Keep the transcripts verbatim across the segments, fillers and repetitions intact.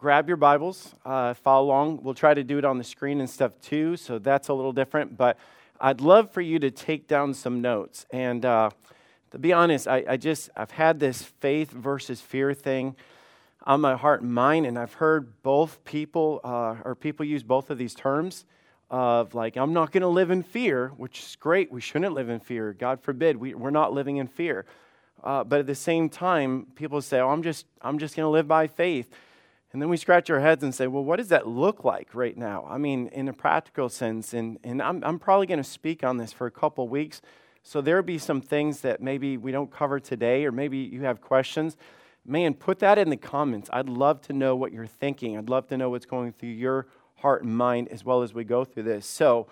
grab your Bibles, uh, follow along. We'll try to do it on the screen and stuff too, so that's a little different. But I'd love for you to take down some notes. And uh, to be honest, I, I just, I've had this faith versus fear thing on my heart and mind, and I've heard both people, uh, or people use both of these terms of like, I'm not going to live in fear, which is great. We shouldn't live in fear. God forbid. We, we're not living in fear. Uh, but at the same time, people say, oh, I'm just, I'm just going to live by faith. And then we scratch our heads and say, well, what does that look like right now? I mean, in a practical sense, and, and I'm, I'm probably going to speak on this for a couple weeks. So there'll be some things that maybe we don't cover today, or maybe you have questions. Man, put that in the comments. I'd love to know what you're thinking. I'd love to know what's going through your heart and mind as well as we go through this. So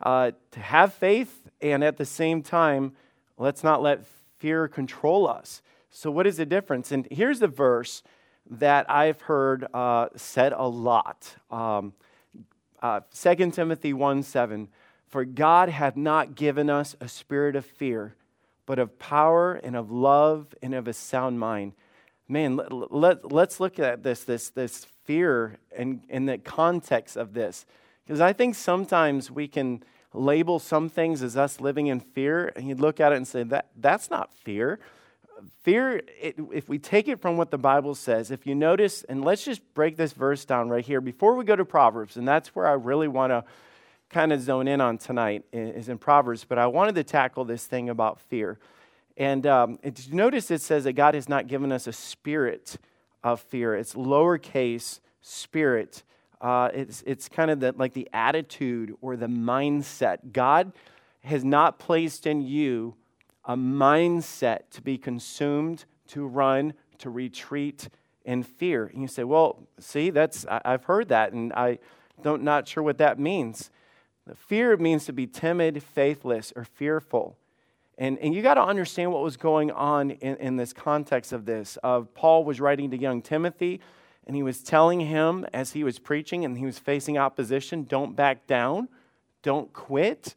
uh, to have faith, and at the same time, let's not let fear control us. So what is the difference? And here's the verse that I've heard uh, said a lot. Um, uh, Second Timothy one seven, for God hath not given us a spirit of fear, but of power and of love and of a sound mind. Man, let, let, let's look at this, this, this fear and in, in the context of this. Because I think sometimes we can label some things as us living in fear, and you'd look at it and say, that that's not fear. Fear, it, if we take it from what the Bible says, if you notice, and let's just break this verse down right here before we go to Proverbs, and that's where I really want to kind of zone in on tonight, is in Proverbs, but I wanted to tackle this thing about fear. And um, did you notice it says that God has not given us a spirit of fear? It's lowercase spirit. Uh, it's it's kind of the, like the attitude or the mindset. God has not placed in you a mindset to be consumed, to run, to retreat in fear. And you say, well, see, that's I, I've heard that, and I don't not sure what that means. The fear means to be timid, faithless, or fearful. And and you got to understand what was going on in, in this context of this. Of Paul was writing to young Timothy, and he was telling him as he was preaching, and he was facing opposition, don't back down, don't quit.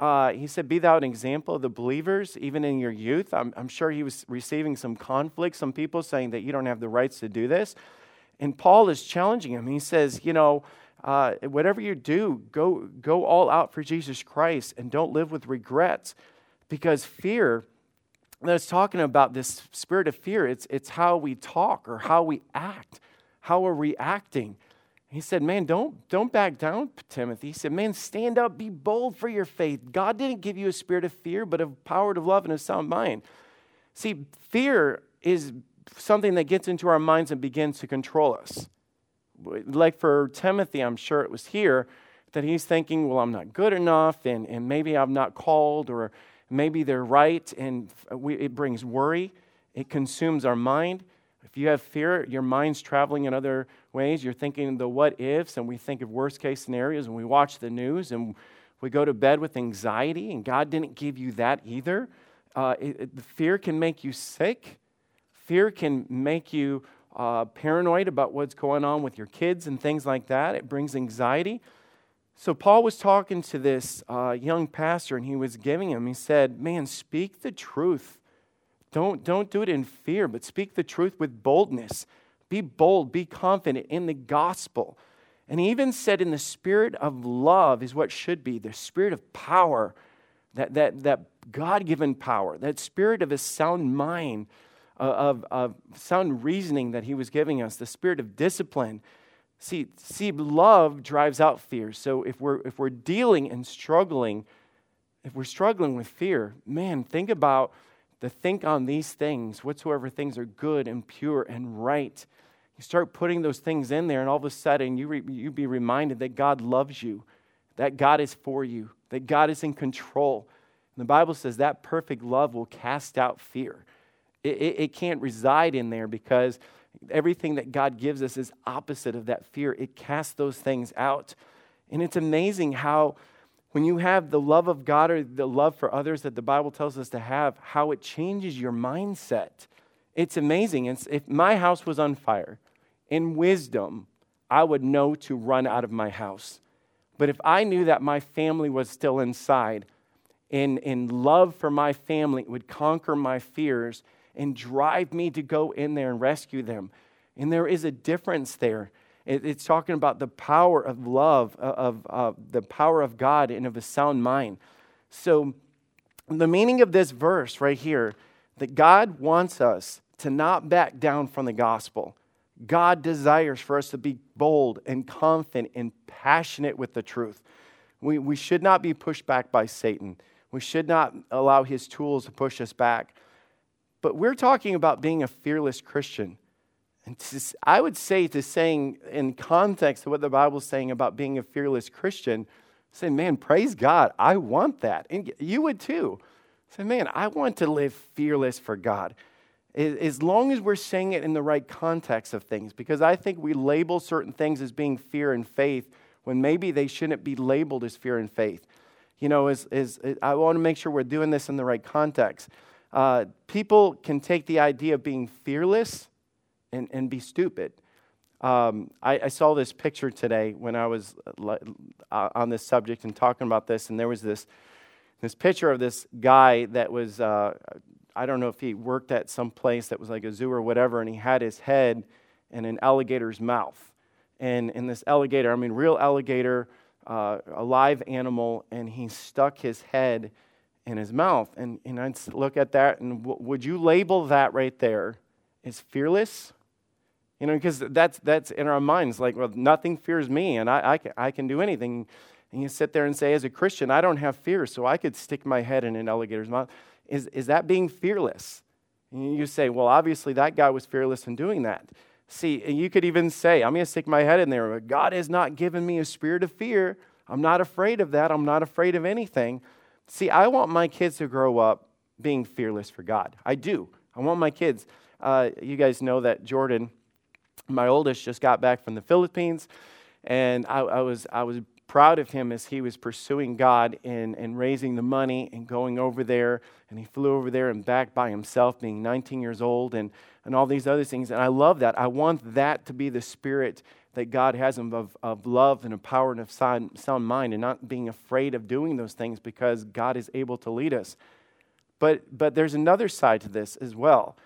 Uh, he said, be thou an example of the believers, even in your youth. I'm, I'm sure he was receiving some conflict, some people saying that you don't have the rights to do this. And Paul is challenging him. He says, you know, uh, whatever you do, go, go all out for Jesus Christ and don't live with regrets. Because fear, that's talking about this spirit of fear, it's, it's how we talk or how we act, how we're reacting. He said, man, don't, don't back down, Timothy. He said, man, stand up, be bold for your faith. God didn't give you a spirit of fear, but of power, of love, and a sound mind. See, fear is something that gets into our minds and begins to control us. Like for Timothy, I'm sure it was here, that he's thinking, well, I'm not good enough, and, and maybe I'm not called, or maybe they're right, and we, it brings worry. It consumes our mind. If you have fear, your mind's traveling in other ways. You're thinking the what ifs, and we think of worst case scenarios, and we watch the news, and we go to bed with anxiety, and God didn't give you that either. Uh, it, it, fear can make you sick. Fear can make you uh, paranoid about what's going on with your kids and things like that. It brings anxiety. So Paul was talking to this uh, young pastor, and he was giving him, he said, man, speak the truth. Don't, don't do it in fear, but speak the truth with boldness. Be bold, be confident in the gospel. And he even said in the spirit of love is what should be, the spirit of power, that that that God-given power, that spirit of a sound mind, of, of sound reasoning that he was giving us, the spirit of discipline. See, see, love drives out fear. So if we're if we're dealing and struggling, if we're struggling with fear, man, think about to think on these things, whatsoever things are good and pure and right. You start putting those things in there, and all of a sudden you re, you be reminded that God loves you, that God is for you, that God is in control. And the Bible says that perfect love will cast out fear. It, it, it can't reside in there because everything that God gives us is opposite of that fear. It casts those things out. And it's amazing how when you have the love of God or the love for others that the Bible tells us to have, how it changes your mindset. It's amazing. It's, if my house was on fire, in wisdom, I would know to run out of my house. But if I knew that my family was still inside, and in love for my family, it would conquer my fears and drive me to go in there and rescue them. And there is a difference there. It, it's talking about the power of love, of, of uh, the power of God and of a sound mind. So the meaning of this verse right here, that God wants us to not back down from the gospel. God desires for us to be bold and confident and passionate with the truth. We, we should not be pushed back by Satan. We should not allow his tools to push us back. But we're talking about being a fearless Christian. And to, I would say to saying in context of what the Bible's saying about being a fearless Christian, say, man, praise God, I want that. And you would too. Say, man, I want to live fearless for God. As long as we're saying it in the right context of things, because I think we label certain things as being fear and faith when maybe they shouldn't be labeled as fear and faith. You know, is is I want to make sure we're doing this in the right context. Uh, people can take the idea of being fearless and, and be stupid. Um, I, I saw this picture today when I was on this subject and talking about this, and there was this this picture of this guy that was. Uh, I don't know if he worked at some place that was like a zoo or whatever, and he had his head in an alligator's mouth. And in this alligator, I mean, real alligator, uh, a live animal, and he stuck his head in his mouth. And, and I'd look at that, and w- would you label that right there as fearless? You know, because that's that's in our minds, like, well, nothing fears me, and I, I, can, I can do anything. And you sit there and say, as a Christian, I don't have fear, so I could stick my head in an alligator's mouth. Is is that being fearless? And you say, well, obviously that guy was fearless in doing that. See, you could even say, I'm going to stick my head in there. God has not given me a spirit of fear. I'm not afraid of that. I'm not afraid of anything. See, I want my kids to grow up being fearless for God. I do. I want my kids. Uh, you guys know that Jordan, my oldest, just got back from the Philippines, and I, I was I was proud of him as he was pursuing God and, and raising the money and going over there. And he flew over there and back by himself, being nineteen years old, and, and all these other things. And I love that. I want that to be the spirit that God has of, of love and of power and of sound, sound mind, and not being afraid of doing those things because God is able to lead us. But, but there's another side to this as well.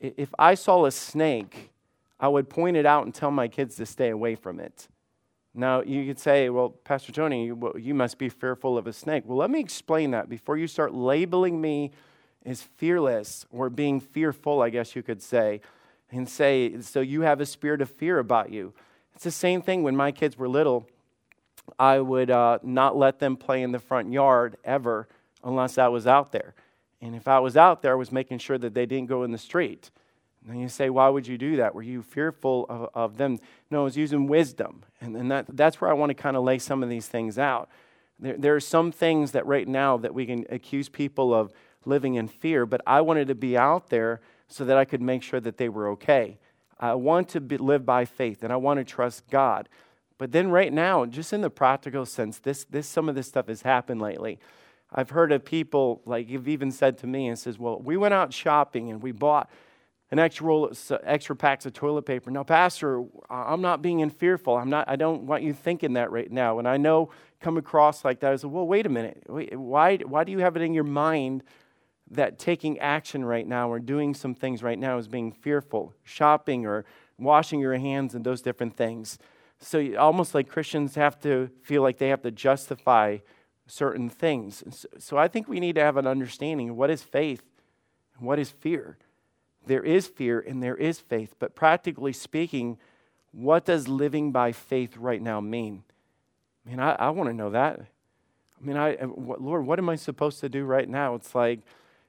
If I saw a snake, I would point it out and tell my kids to stay away from it. Now, you could say, well, Pastor Tony, you, you must be fearful of a snake. Well, let me explain that before you start labeling me as fearless or being fearful, I guess you could say, and say, so you have a spirit of fear about you. It's the same thing when my kids were little. I would uh, not let them play in the front yard ever unless I was out there. And if I was out there, I was making sure that they didn't go in the street. And you say, why would you do that? Were you fearful of, of them? No, I was using wisdom. And, and that, that's where I want to kind of lay some of these things out. There, there are some things that right now that we can accuse people of living in fear, but I wanted to be out there so that I could make sure that they were okay. I want to be, live by faith, and I want to trust God. But then right now, just in the practical sense, this this some of this stuff has happened lately. I've heard of people, like you've even said to me, and says, well, we went out shopping and we bought an extra roll, extra packs of toilet paper. Now, Pastor, I'm not being fearful. I'm not. I don't want you thinking that right now. And I know, come across like that. I said, well, wait a minute. Why? Why do you have it in your mind that taking action right now or doing some things right now is being fearful? Shopping or washing your hands and those different things. So almost like Christians have to feel like they have to justify certain things. So, so I think we need to have an understanding of what is faith and what is fear. There is fear and there is faith, but practically speaking, what does living by faith right now mean? I mean, I, I want to know that. I mean, I what, Lord, what am I supposed to do right now? It's like,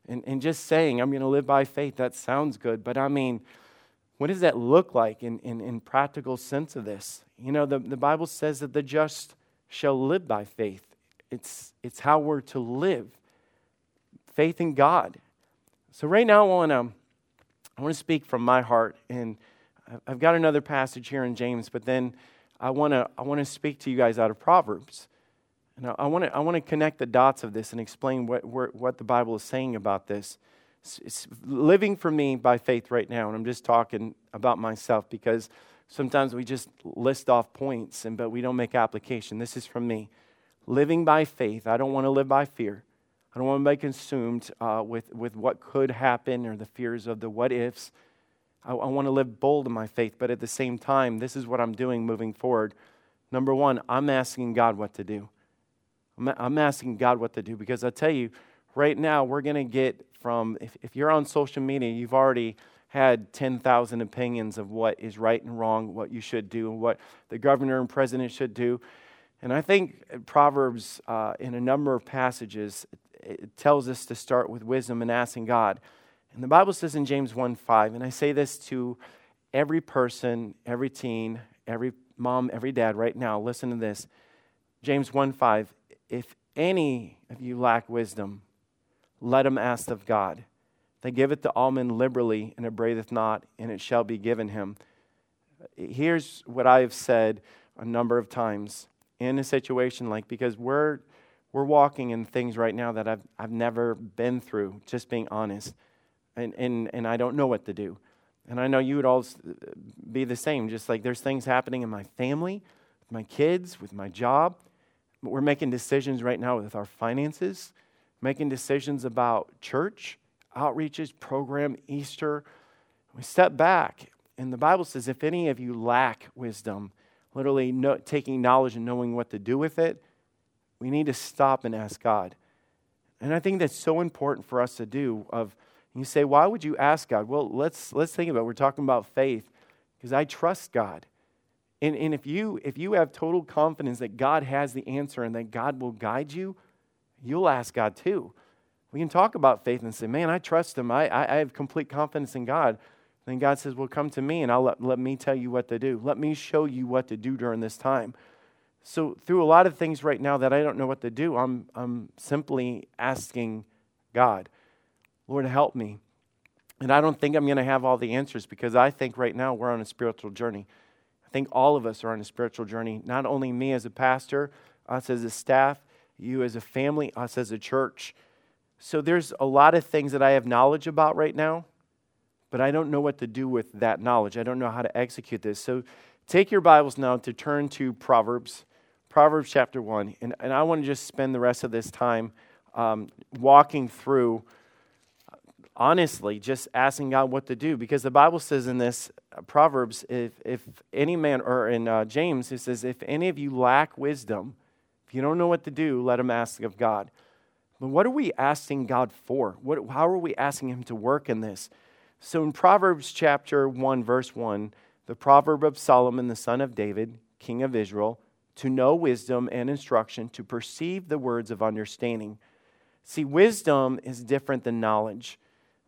and, and just saying, I'm going to live by faith, that sounds good, but I mean, what does that look like in, in, in practical sense of this? You know, the, the Bible says that the just shall live by faith. It's, it's how we're to live, faith in God. So right now, I want to... I want to speak from my heart, and I've got another passage here in James, but then I want to I want to speak to you guys out of Proverbs, and I want to I want to connect the dots of this and explain what what the Bible is saying about this. It's living for me by faith right now, and I'm just talking about myself because sometimes we just list off points, and but we don't make application. This is from me, living by faith. I don't want to live by fear. I don't want to be consumed uh, with, with what could happen or the fears of the what ifs. I, I want to live bold in my faith, but at the same time, this is what I'm doing moving forward. Number one, I'm asking God what to do. I'm, I'm asking God what to do, because I tell you, right now, we're going to get from, if, if you're on social media, you've already had ten thousand opinions of what is right and wrong, what you should do, and what the governor and president should do. And I think Proverbs, uh, in a number of passages, it tells us to start with wisdom and asking God. And the Bible says in James one five, and I say this to every person, every teen, every mom, every dad right now, listen to this. James one five, if any of you lack wisdom, let him ask of God. That giveth to all men liberally, and abradeth not, and it shall be given him. Here's what I have said a number of times in a situation like, because we're we're walking in things right now that I've I've never been through, just being honest. And and and I don't know what to do. And I know you would all be the same, just like there's things happening in my family, with my kids, with my job. We're making decisions right now with our finances, making decisions about church, outreaches, program, Easter. We step back, and the Bible says, if any of you lack wisdom, literally no, taking knowledge and knowing what to do with it, we need to stop and ask God. And I think that's so important for us to do. Of you say, why would you ask God? Well, let's let's think about it. We're talking about faith, because I trust God. And, and if you if you have total confidence that God has the answer and that God will guide you, you'll ask God too. We can talk about faith and say, man, I trust him. I, I, I have complete confidence in God. Then God says, well, come to me and I'll let, let me tell you what to do. Let me show you what to do during this time. So through a lot of things right now that I don't know what to do, I'm I'm simply asking God, Lord, help me. And I don't think I'm going to have all the answers, because I think right now we're on a spiritual journey. I think all of us are on a spiritual journey, not only me as a pastor, us as a staff, you as a family, us as a church. So there's a lot of things that I have knowledge about right now, but I don't know what to do with that knowledge. I don't know how to execute this. So take your Bibles now to turn to Proverbs, Proverbs chapter one. And, and I want to just spend the rest of this time um, walking through, honestly, just asking God what to do, because the Bible says in this uh, Proverbs, if if any man, or in uh, James, it says, if any of you lack wisdom, if you don't know what to do, let him ask of God. But what are we asking God for? What? How are we asking him to work in this? So in Proverbs chapter one, verse one, the proverb of Solomon, the son of David, king of Israel, to know wisdom and instruction, to perceive the words of understanding. See, wisdom is different than knowledge.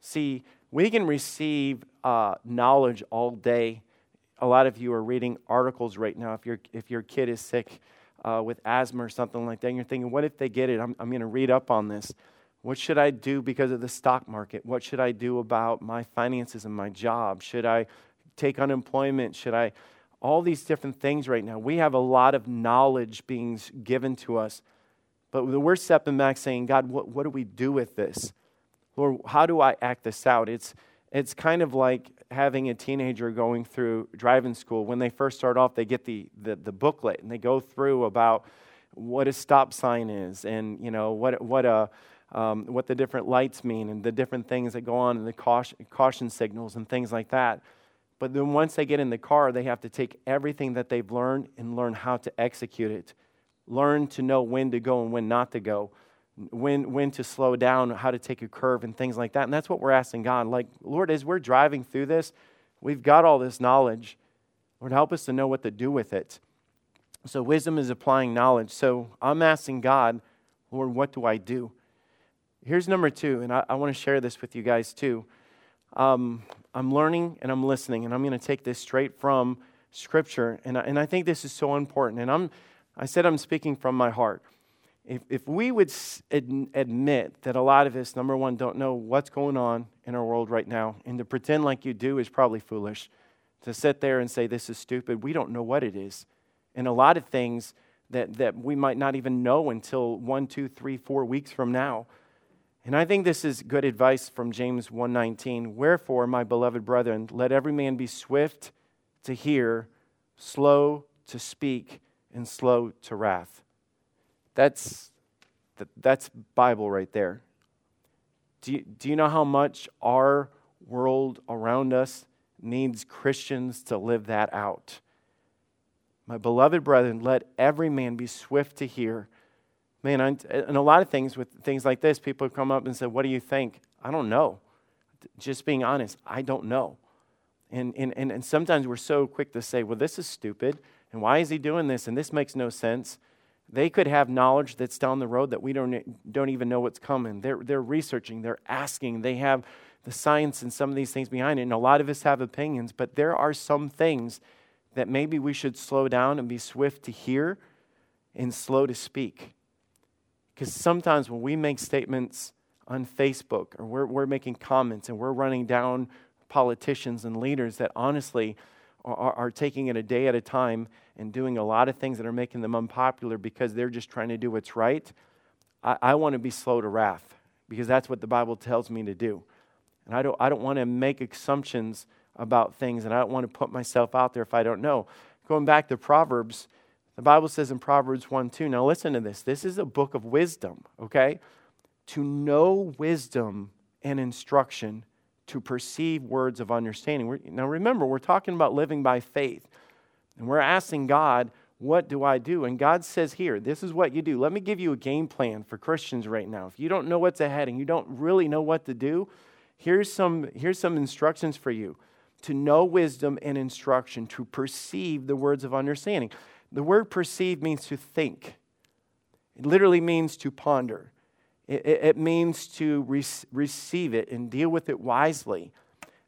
See, we can receive uh, knowledge all day. A lot of you are reading articles right now. If your if your kid is sick uh, with asthma or something like that, and you're thinking, what if they get it? I'm I'm going to read up on this. What should I do because of the stock market? What should I do about my finances and my job? Should I take unemployment? Should I? All these different things right now. We have a lot of knowledge being given to us, but we're stepping back saying, God, what, what do we do with this? Lord, how do I act this out? It's it's kind of like having a teenager going through driving school. When they first start off, they get the, the the booklet and they go through about what a stop sign is, and you know what what a um, what the different lights mean, and the different things that go on, and the caution, caution signals and things like that. But then once they get in the car, they have to take everything that they've learned and learn how to execute it. Learn to know when to go and when not to go. When when to slow down, how to take a curve and things like that. And that's what we're asking God. Like, Lord, as we're driving through this, we've got all this knowledge. Lord, help us to know what to do with it. So wisdom is applying knowledge. So I'm asking God, Lord, what do I do? Here's number two, and I, I want to share this with you guys too. Um, I'm learning and I'm listening, and I'm going to take this straight from Scripture. And I, and I think this is so important. And I'm I said I'm speaking from my heart. If if we would admit that a lot of us, number one, don't know what's going on in our world right now, and to pretend like you do is probably foolish. To sit there and say, this is stupid, we don't know what it is. And a lot of things that, that we might not even know until one, two, three, four weeks from now. And I think this is good advice from James one nineteen. Wherefore, my beloved brethren, let every man be swift to hear, slow to speak, and slow to wrath. That's that's Bible right there. Do you, do you know how much our world around us needs Christians to live that out. My beloved brethren, let every man be swift to hear. Man, I, and a lot of things with things like this, people come up and say, what do you think? I don't know. Just being honest, I don't know. And, and, and, and sometimes we're so quick to say, well, this is stupid, and why is he doing this, and this makes no sense. They could have knowledge that's down the road that we don't don't even know what's coming. They're, they're researching, they're asking, they have the science and some of these things behind it, and a lot of us have opinions, but there are some things that maybe we should slow down and be swift to hear and slow to speak. Because sometimes when we make statements on Facebook or we're, we're making comments and we're running down politicians and leaders that honestly are, are taking it a day at a time and doing a lot of things that are making them unpopular because they're just trying to do what's right, I, I want to be slow to wrath because that's what the Bible tells me to do. And I don't, I don't want to make assumptions about things, and I don't want to put myself out there if I don't know. Going back to Proverbs, the Bible says in Proverbs one two, now listen to this. This is a book of wisdom, okay? To know wisdom and instruction, to perceive words of understanding. We're, now remember, we're talking about living by faith, and we're asking God, what do I do? And God says here, this is what you do. Let me give you a game plan for Christians right now. If you don't know what's ahead and you don't really know what to do, here's some, here's some instructions for you. To know wisdom and instruction, to perceive the words of understanding. The word perceive means to think. It literally means to ponder. It, it, it means to re- receive it and deal with it wisely,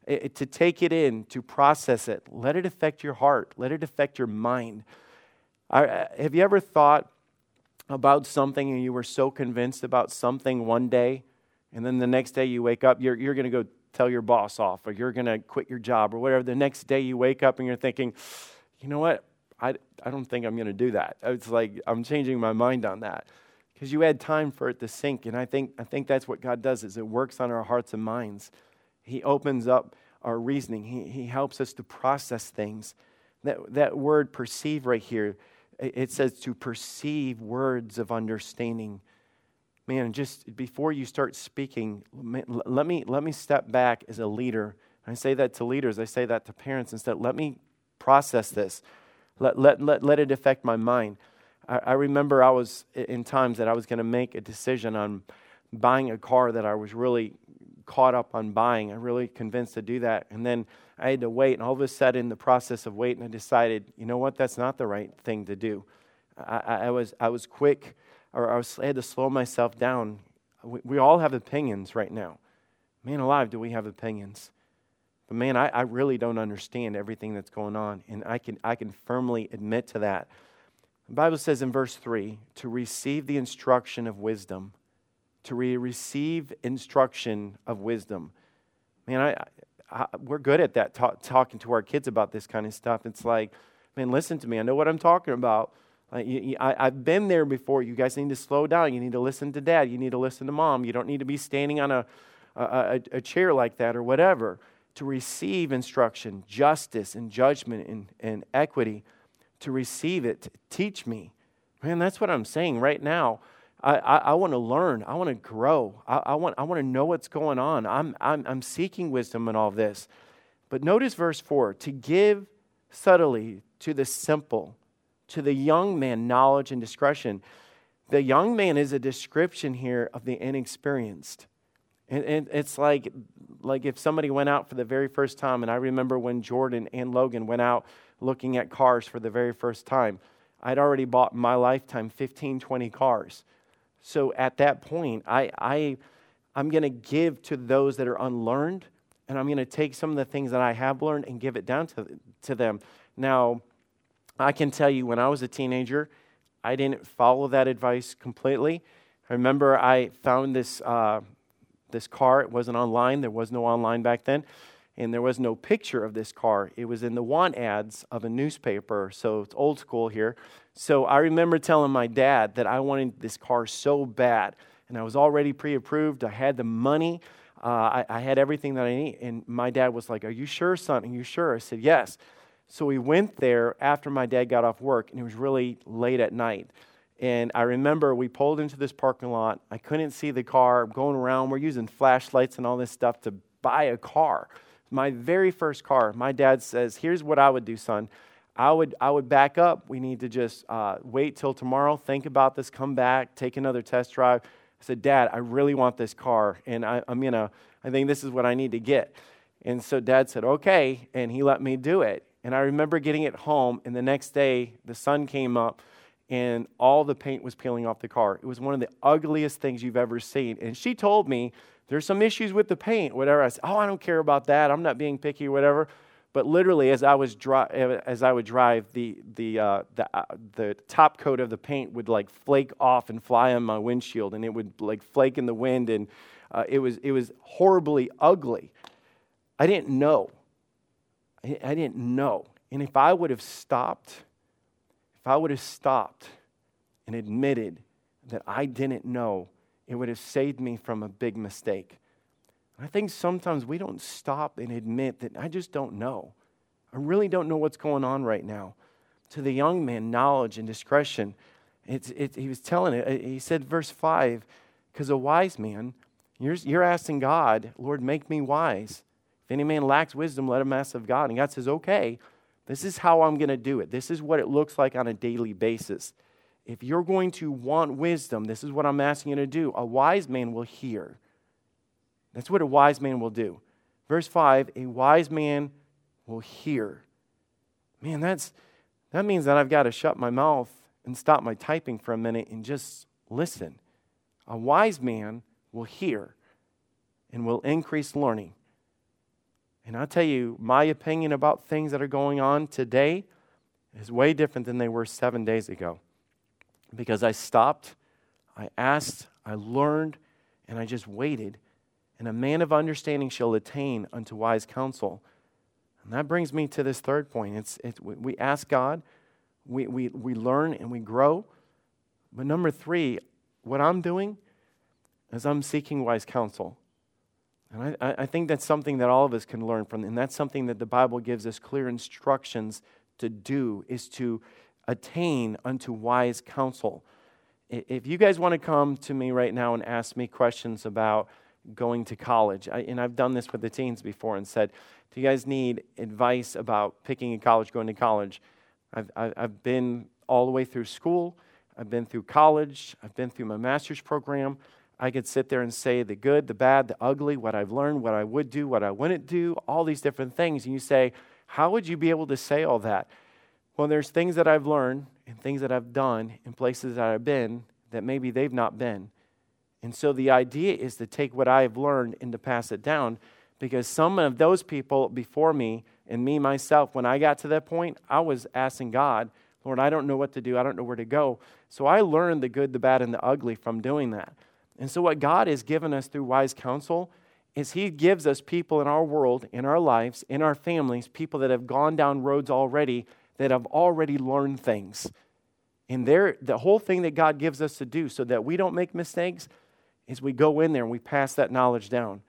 it, it, to take it in, to process it. Let it affect your heart. Let it affect your mind. I, have you ever thought about something and you were so convinced about something one day, and then the next day you wake up, you're, you're going to go tell your boss off, or you're going to quit your job or whatever. The next day you wake up and you're thinking, you know what? I, I don't think I'm going to do that. It's like I'm changing my mind on that because you had time for it to sink. And I think I think that's what God does is it works on our hearts and minds. He opens up our reasoning. He he helps us to process things. That that word perceive right here, it says to perceive words of understanding. Man, just before you start speaking, let me let me step back as a leader. I say that to leaders. I say that to parents instead. Let me process this. Let let let, let it affect my mind. I, I remember I was in times that I was going to make a decision on buying a car that I was really caught up on buying. I really convinced to do that, and then I had to wait. And all of a sudden, in the process of waiting, I decided, you know what? That's not the right thing to do. I, I was I was quick. Or I, was, I had to slow myself down. We, we all have opinions right now. Man alive, do we have opinions? But man, I, I really don't understand everything that's going on, and I can I can firmly admit to that. The Bible says in verse three, to receive the instruction of wisdom, to re- receive instruction of wisdom. Man, I, I, I we're good at that, ta- talking to our kids about this kind of stuff. It's like, man, listen to me. I know what I'm talking about. Uh, you, you, I, I've been there before. You guys need to slow down. You need to listen to Dad. You need to listen to Mom. You don't need to be standing on a, a, a, a chair like that or whatever. To receive instruction, justice and judgment and, and equity, to receive it, teach me. Man, that's what I'm saying right now. I, I, I want to learn. I want to grow. I, I want I want to know what's going on. I'm, I'm, I'm seeking wisdom in all this. But notice verse four, to give subtly to the simple, to the young man, knowledge and discretion. The young man is a description here of the inexperienced. And, and it's like, like if somebody went out for the very first time, and I remember when Jordan and Logan went out looking at cars for the very first time, I'd already bought in my lifetime fifteen, twenty cars. So at that point, I, I, I'm going to give to those that are unlearned, and I'm going to take some of the things that I have learned and give it down to, to them. Now, I can tell you when I was a teenager, I didn't follow that advice completely. I remember I found this uh, this car. It wasn't online. There was no online back then. And there was no picture of this car. It was in the want ads of a newspaper. So it's old school here. So I remember telling my dad that I wanted this car so bad. And I was already pre-approved. I had the money. Uh, I, I had everything that I need. And my dad was like, are you sure, son? Are you sure? I said, yes. So we went there after my dad got off work, and it was really late at night. And I remember we pulled into this parking lot. I couldn't see the car. I'm going around. We're using flashlights and all this stuff to buy a car. My very first car, my dad says, here's what I would do, son. I would I would back up. We need to just uh, wait till tomorrow, think about this, come back, take another test drive. I said, Dad, I really want this car, and I, I'm gonna, I think this is what I need to get. And so Dad said, okay, and he let me do it. And I remember getting it home, and the next day, the sun came up, and all the paint was peeling off the car. It was one of the ugliest things you've ever seen. And she told me, there's some issues with the paint, whatever. I said, oh, I don't care about that. I'm not being picky, whatever. But literally, as I was dri- as I would drive, the the uh, the, uh, the top coat of the paint would like flake off and fly on my windshield, and it would like flake in the wind, and uh, it was it was horribly ugly. I didn't know. I, I didn't know. And if I would have stopped, if I would have stopped and admitted that I didn't know, it would have saved me from a big mistake. I think sometimes we don't stop and admit that I just don't know. I really don't know what's going on right now. To the young man, knowledge and discretion. It's, it, he was telling it. He said, verse five, because a wise man, you're, you're asking God, Lord, make me wise. If any man lacks wisdom, let him ask of God. And God says, okay, this is how I'm going to do it. This is what it looks like on a daily basis. If you're going to want wisdom, this is what I'm asking you to do. A wise man will hear. That's what a wise man will do. Verse five, a wise man will hear. Man, that's that means that I've got to shut my mouth and stop my typing for a minute and just listen. A wise man will hear and will increase learning. And I'll tell you, my opinion about things that are going on today is way different than they were seven days ago. Because I stopped, I asked, I learned, and I just waited. And a man of understanding shall attain unto wise counsel. And that brings me to this third point. It's, it's we ask God, we, we, we learn and we grow. But number three, what I'm doing is I'm seeking wise counsel. And I, I think that's something that all of us can learn from. And that's something that the Bible gives us clear instructions to do, is to attain unto wise counsel. If you guys want to come to me right now and ask me questions about going to college. I, and I've done this with the teens before and said, do you guys need advice about picking a college, going to college? I've, I've been all the way through school. I've been through college. I've been through my master's program. I could sit there and say the good, the bad, the ugly, what I've learned, what I would do, what I wouldn't do, all these different things. And you say, how would you be able to say all that? Well, there's things that I've learned and things that I've done and places that I've been that maybe they've not been. And so the idea is to take what I've learned and to pass it down, because some of those people before me and me myself, when I got to that point, I was asking God, Lord, I don't know what to do. I don't know where to go. So I learned the good, the bad, and the ugly from doing that. And so what God has given us through wise counsel is He gives us people in our world, in our lives, in our families, people that have gone down roads already, that have already learned things. And they're, the whole thing that God gives us to do so that we don't make mistakes is we go in there and we pass that knowledge down.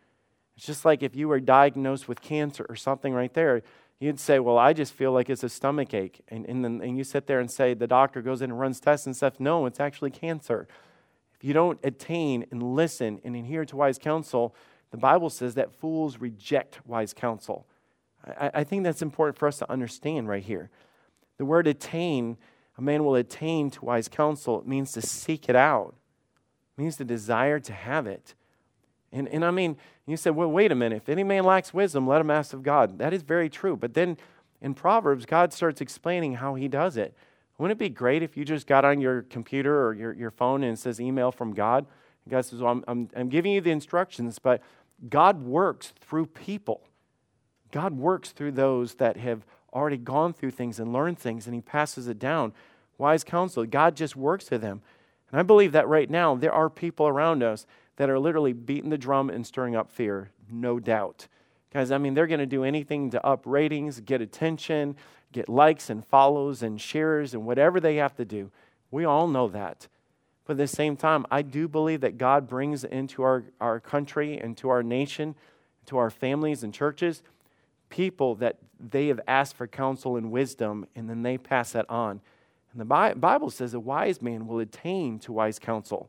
It's just like if you were diagnosed with cancer or something right there, you'd say, well, I just feel like it's a stomach ache. And, and, then, and you sit there and say, the doctor goes in and runs tests and stuff. No, it's actually cancer. If you don't attain and listen and adhere to wise counsel, the Bible says that fools reject wise counsel. I, I think that's important for us to understand right here. The word attain, a man will attain to wise counsel. It means to seek it out. Means the desire to have it. And and I mean, you said, well, wait a minute. If any man lacks wisdom, let him ask of God. That is very true. But then in Proverbs, God starts explaining how He does it. Wouldn't it be great if you just got on your computer or your, your phone and it says email from God? And God says, well, I'm, I'm, I'm giving you the instructions, but God works through people. God works through those that have already gone through things and learned things, and He passes it down. Wise counsel, God just works through them. And I believe that right now there are people around us that are literally beating the drum and stirring up fear, no doubt. Guys, I mean, they're going to do anything to up ratings, get attention, get likes and follows and shares and whatever they have to do. We all know that. But at the same time, I do believe that God brings into our, our country, into our nation, to our families and churches, people that they have asked for counsel and wisdom, and then they pass that on. And the Bible says a wise man will attain to wise counsel.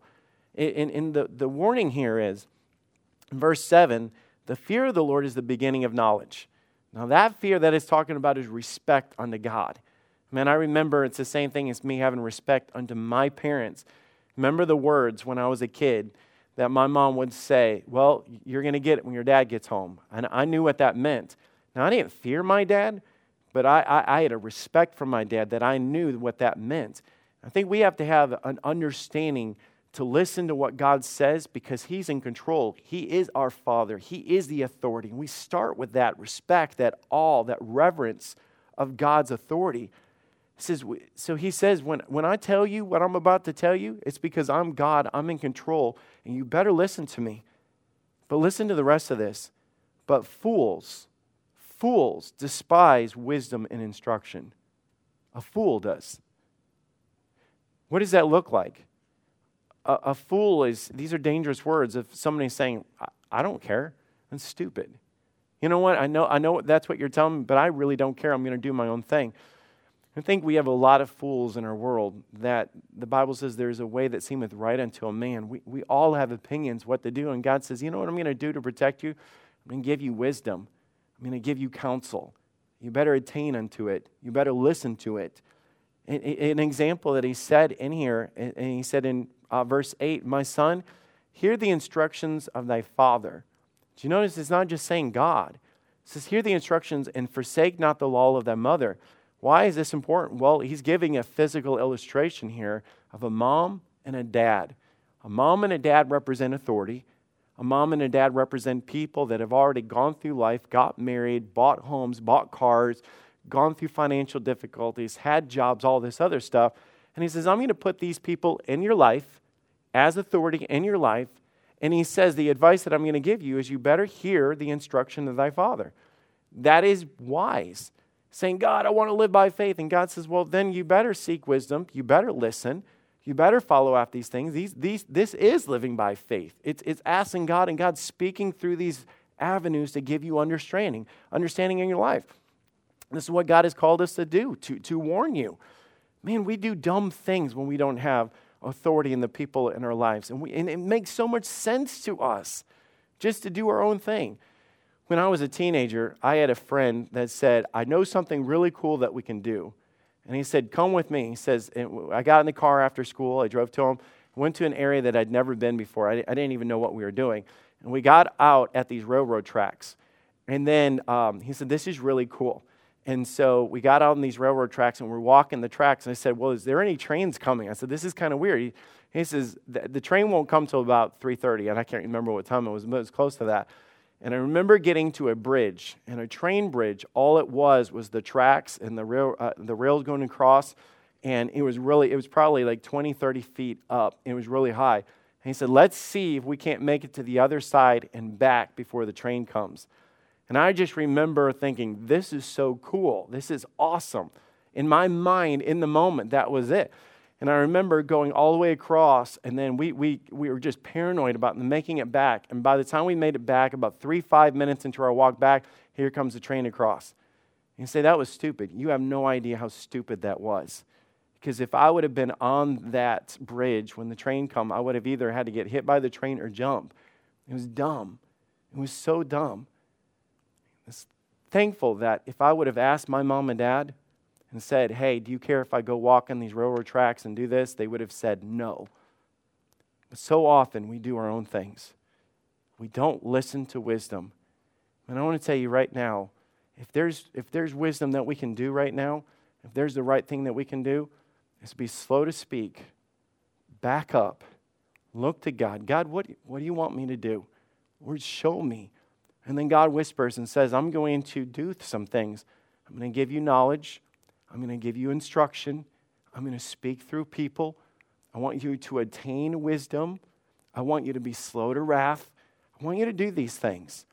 And, and the, the warning here is, in verse seven, The fear of the Lord is the beginning of knowledge. Now that fear that it's talking about is respect unto God. Man, I remember it's the same thing as me having respect unto my parents. Remember the words when I was a kid that my mom would say, well, you're going to get it when your dad gets home. And I knew what that meant. Now, I didn't fear my dad, but I, I, I had a respect for my dad that I knew what that meant. I think we have to have an understanding to listen to what God says because he's in control. He is our Father. He is the authority. And we start with that respect, that awe, that reverence of God's authority. Says, so he says, when, when I tell you what I'm about to tell you, it's because I'm God, I'm in control, and you better listen to me. But listen to the rest of this. But fools, fools despise wisdom and instruction. A fool does. What does that look like? A, a fool is, these are dangerous words. If somebody's saying, I, I don't care, I'm stupid. You know what, I know, I know that's what you're telling me, but I really don't care, I'm going to do my own thing. I think we have a lot of fools in our world that the Bible says there is a way that seemeth right unto a man. We we all have opinions what to do, and God says, you know what I'm going to do to protect you? I'm going to give you wisdom. I'm going to give you counsel. You better attain unto it. You better listen to it. And, an example that he said in here, and he said in uh, verse eight, my son, hear the instructions of thy father. Do you notice it's not just saying God. It says, hear the instructions and forsake not the law of thy mother. Why is this important? Well, he's giving a physical illustration here of a mom and a dad. A mom and a dad represent authority. A mom and a dad represent people that have already gone through life, got married, bought homes, bought cars, gone through financial difficulties, had jobs, all this other stuff. And he says, I'm going to put these people in your life as authority in your life. And he says, the advice that I'm going to give you is you better hear the instruction of thy father. That is wise. Saying, God, I want to live by faith. And God says, well, then you better seek wisdom. You better listen. You better follow after these things. These, these, this is living by faith. It's, it's asking God and God speaking through these avenues to give you understanding, understanding in your life. This is what God has called us to do, to, to warn you. Man, we do dumb things when we don't have authority in the people in our lives. And, we, and it makes so much sense to us just to do our own thing. When I was a teenager, I had a friend that said, I know something really cool that we can do. And he said, come with me. He says, and I got in the car after school. I drove to him. Went to an area that I'd never been before. I, I didn't even know what we were doing. And we got out at these railroad tracks. And then um, he said, this is really cool. And so we got out on these railroad tracks and we're walking the tracks. And I said, well, is there any trains coming? I said, this is kind of weird. He, he says, the, the train won't come till about three thirty. And I can't remember what time it was, but it was close to that. And I remember getting to a bridge, and a train bridge, all it was was the tracks and the rail, uh, the rails going across, and it was really, it was probably like twenty, thirty feet up. It was really high. And he said, let's see if we can't make it to the other side and back before the train comes. And I just remember thinking, this is so cool. This is awesome. In my mind, in the moment, that was it. And I remember going all the way across, and then we we we were just paranoid about making it back. And by the time we made it back, about three, five minutes into our walk back, here comes the train across. And you say, that was stupid. You have no idea how stupid that was. Because if I would have been on that bridge when the train come, I would have either had to get hit by the train or jump. It was dumb. It was so dumb. I was thankful that if I would have asked my mom and dad, and said, hey, do you care if I go walk on these railroad tracks and do this? They would have said no. But so often we do our own things. We don't listen to wisdom. And I want to tell you right now, if there's if there's wisdom that we can do right now, if there's the right thing that we can do, is be slow to speak, back up, look to God. God, what, what do you want me to do? Lord, show me. And then God whispers and says, I'm going to do some things. I'm going to give you knowledge. I'm going to give you instruction. I'm going to speak through people. I want you to attain wisdom. I want you to be slow to wrath. I want you to do these things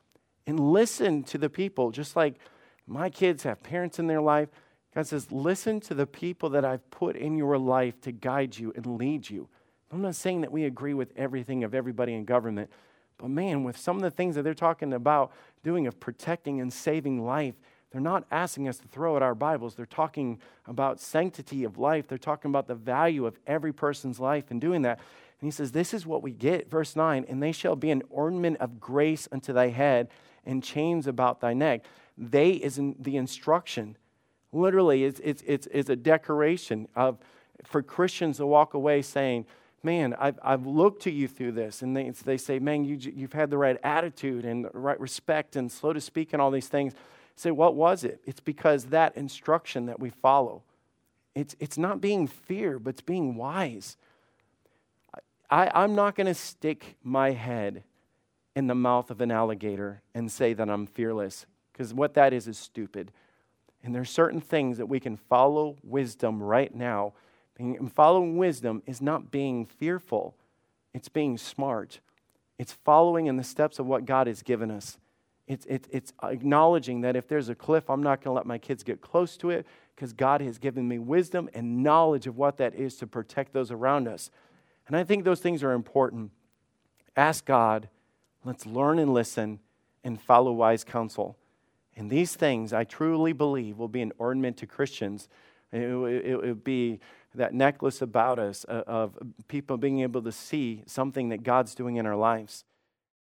and listen to the people. Just like my kids have parents in their life, God says, listen to the people that I've put in your life to guide you and lead you. I'm not saying that we agree with everything of everybody in government, but man, with some of the things that they're talking about doing of protecting and saving life, They're not asking us to throw out our Bibles. They're talking about sanctity of life. They're talking about the value of every person's life in doing that. And he says, this is what we get, verse nine, and they shall be an ornament of grace unto thy head and chains about thy neck. They is in the instruction. Literally, it's, it's, it's, it's a decoration of for Christians to walk away saying, man, I've, I've looked to you through this. And they, they say, man, you, you've had the right attitude and the right respect and slow to speak and all these things. Say, what was it? It's because that instruction that we follow, it's, it's not being fear, but it's being wise. I, I'm not going to stick my head in the mouth of an alligator and say that I'm fearless, because what that is is stupid. And there's certain things that we can follow wisdom right now. And following wisdom is not being fearful. It's being smart. It's following in the steps of what God has given us. It's, it's, it's acknowledging that if there's a cliff, I'm not going to let my kids get close to it, because God has given me wisdom and knowledge of what that is to protect those around us. And I think those things are important. Ask God. Let's learn and listen and follow wise counsel. And these things, I truly believe, will be an ornament to Christians. It would be that necklace about us of people being able to see something that God's doing in our lives.